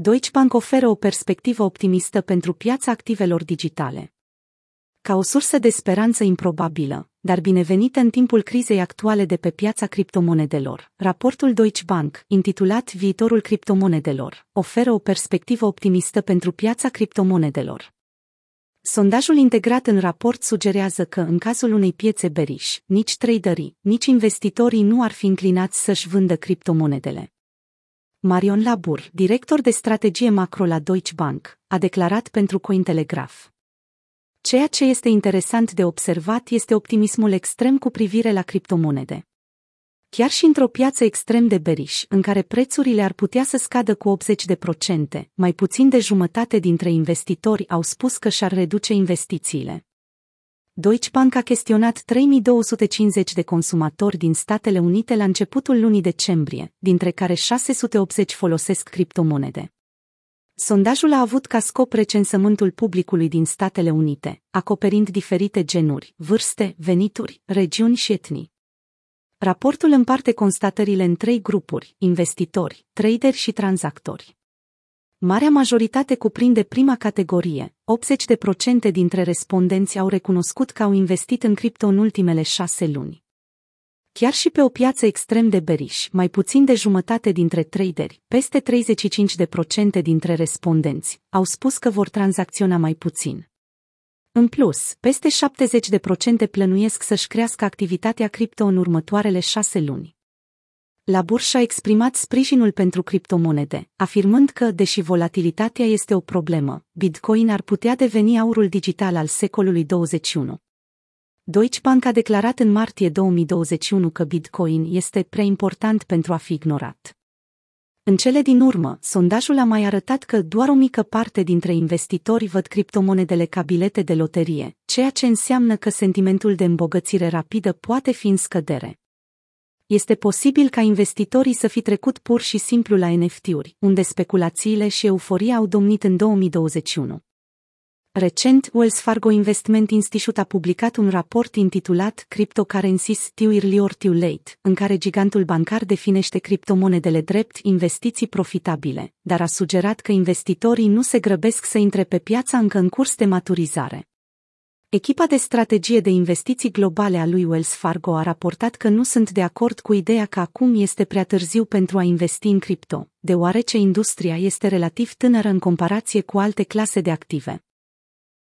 Deutsche Bank oferă o perspectivă optimistă pentru piața activelor digitale. Ca o sursă de speranță improbabilă, dar binevenită în timpul crizei actuale de pe piața criptomonedelor, raportul Deutsche Bank, intitulat Viitorul criptomonedelor, oferă o perspectivă optimistă pentru piața criptomonedelor. Sondajul integrat în raport sugerează că, în cazul unei piețe bearish, nici traderii, nici investitorii nu ar fi înclinați să-și vândă criptomonedele. Marion Labur, director de strategie macro la Deutsche Bank, a declarat pentru Cointelegraph: "Ceea ce este interesant de observat este optimismul extrem cu privire la criptomonede. Chiar și într-o piață extrem de bearish, în care prețurile ar putea să scadă cu 80%, mai puțin de jumătate dintre investitori au spus că și-ar reduce investițiile." Deutsche Bank a chestionat 3250 de consumatori din Statele Unite la începutul lunii decembrie, dintre care 680 folosesc criptomonede. Sondajul a avut ca scop recensământul publicului din Statele Unite, acoperind diferite genuri, vârste, venituri, regiuni și etnii. Raportul împarte constatările în trei grupuri: investitori, traderi și tranzactori. Marea majoritate cuprinde prima categorie, 80% dintre respondenți au recunoscut că au investit în cripto în ultimele 6 luni. Chiar și pe o piață extrem de bearish, mai puțin de jumătate dintre traderi, peste 35% dintre respondenți, au spus că vor tranzacționa mai puțin. În plus, peste 70% plănuiesc să-și crească activitatea cripto în următoarele 6 luni. Labur și-a exprimat sprijinul pentru criptomonede, afirmând că, deși volatilitatea este o problemă, Bitcoin ar putea deveni aurul digital al secolului 21. Deutsche Bank a declarat în martie 2021 că Bitcoin este prea important pentru a fi ignorat. În cele din urmă, sondajul a mai arătat că doar o mică parte dintre investitori văd criptomonedele ca bilete de loterie, ceea ce înseamnă că sentimentul de îmbogățire rapidă poate fi în scădere. Este posibil ca investitorii să fi trecut pur și simplu la NFT-uri, unde speculațiile și euforia au domnit în 2021. Recent, Wells Fargo Investment Institute a publicat un raport intitulat "Cryptocurrencies Too Early or Too Late", în care gigantul bancar definește criptomonedele drept investiții profitabile, dar a sugerat că investitorii nu se grăbesc să intre pe piața încă în curs de maturizare. Echipa de strategie de investiții globale a lui Wells Fargo a raportat că nu sunt de acord cu ideea că acum este prea târziu pentru a investi în cripto, deoarece industria este relativ tânără în comparație cu alte clase de active.